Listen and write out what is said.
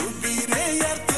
Iubire, iartă-mă.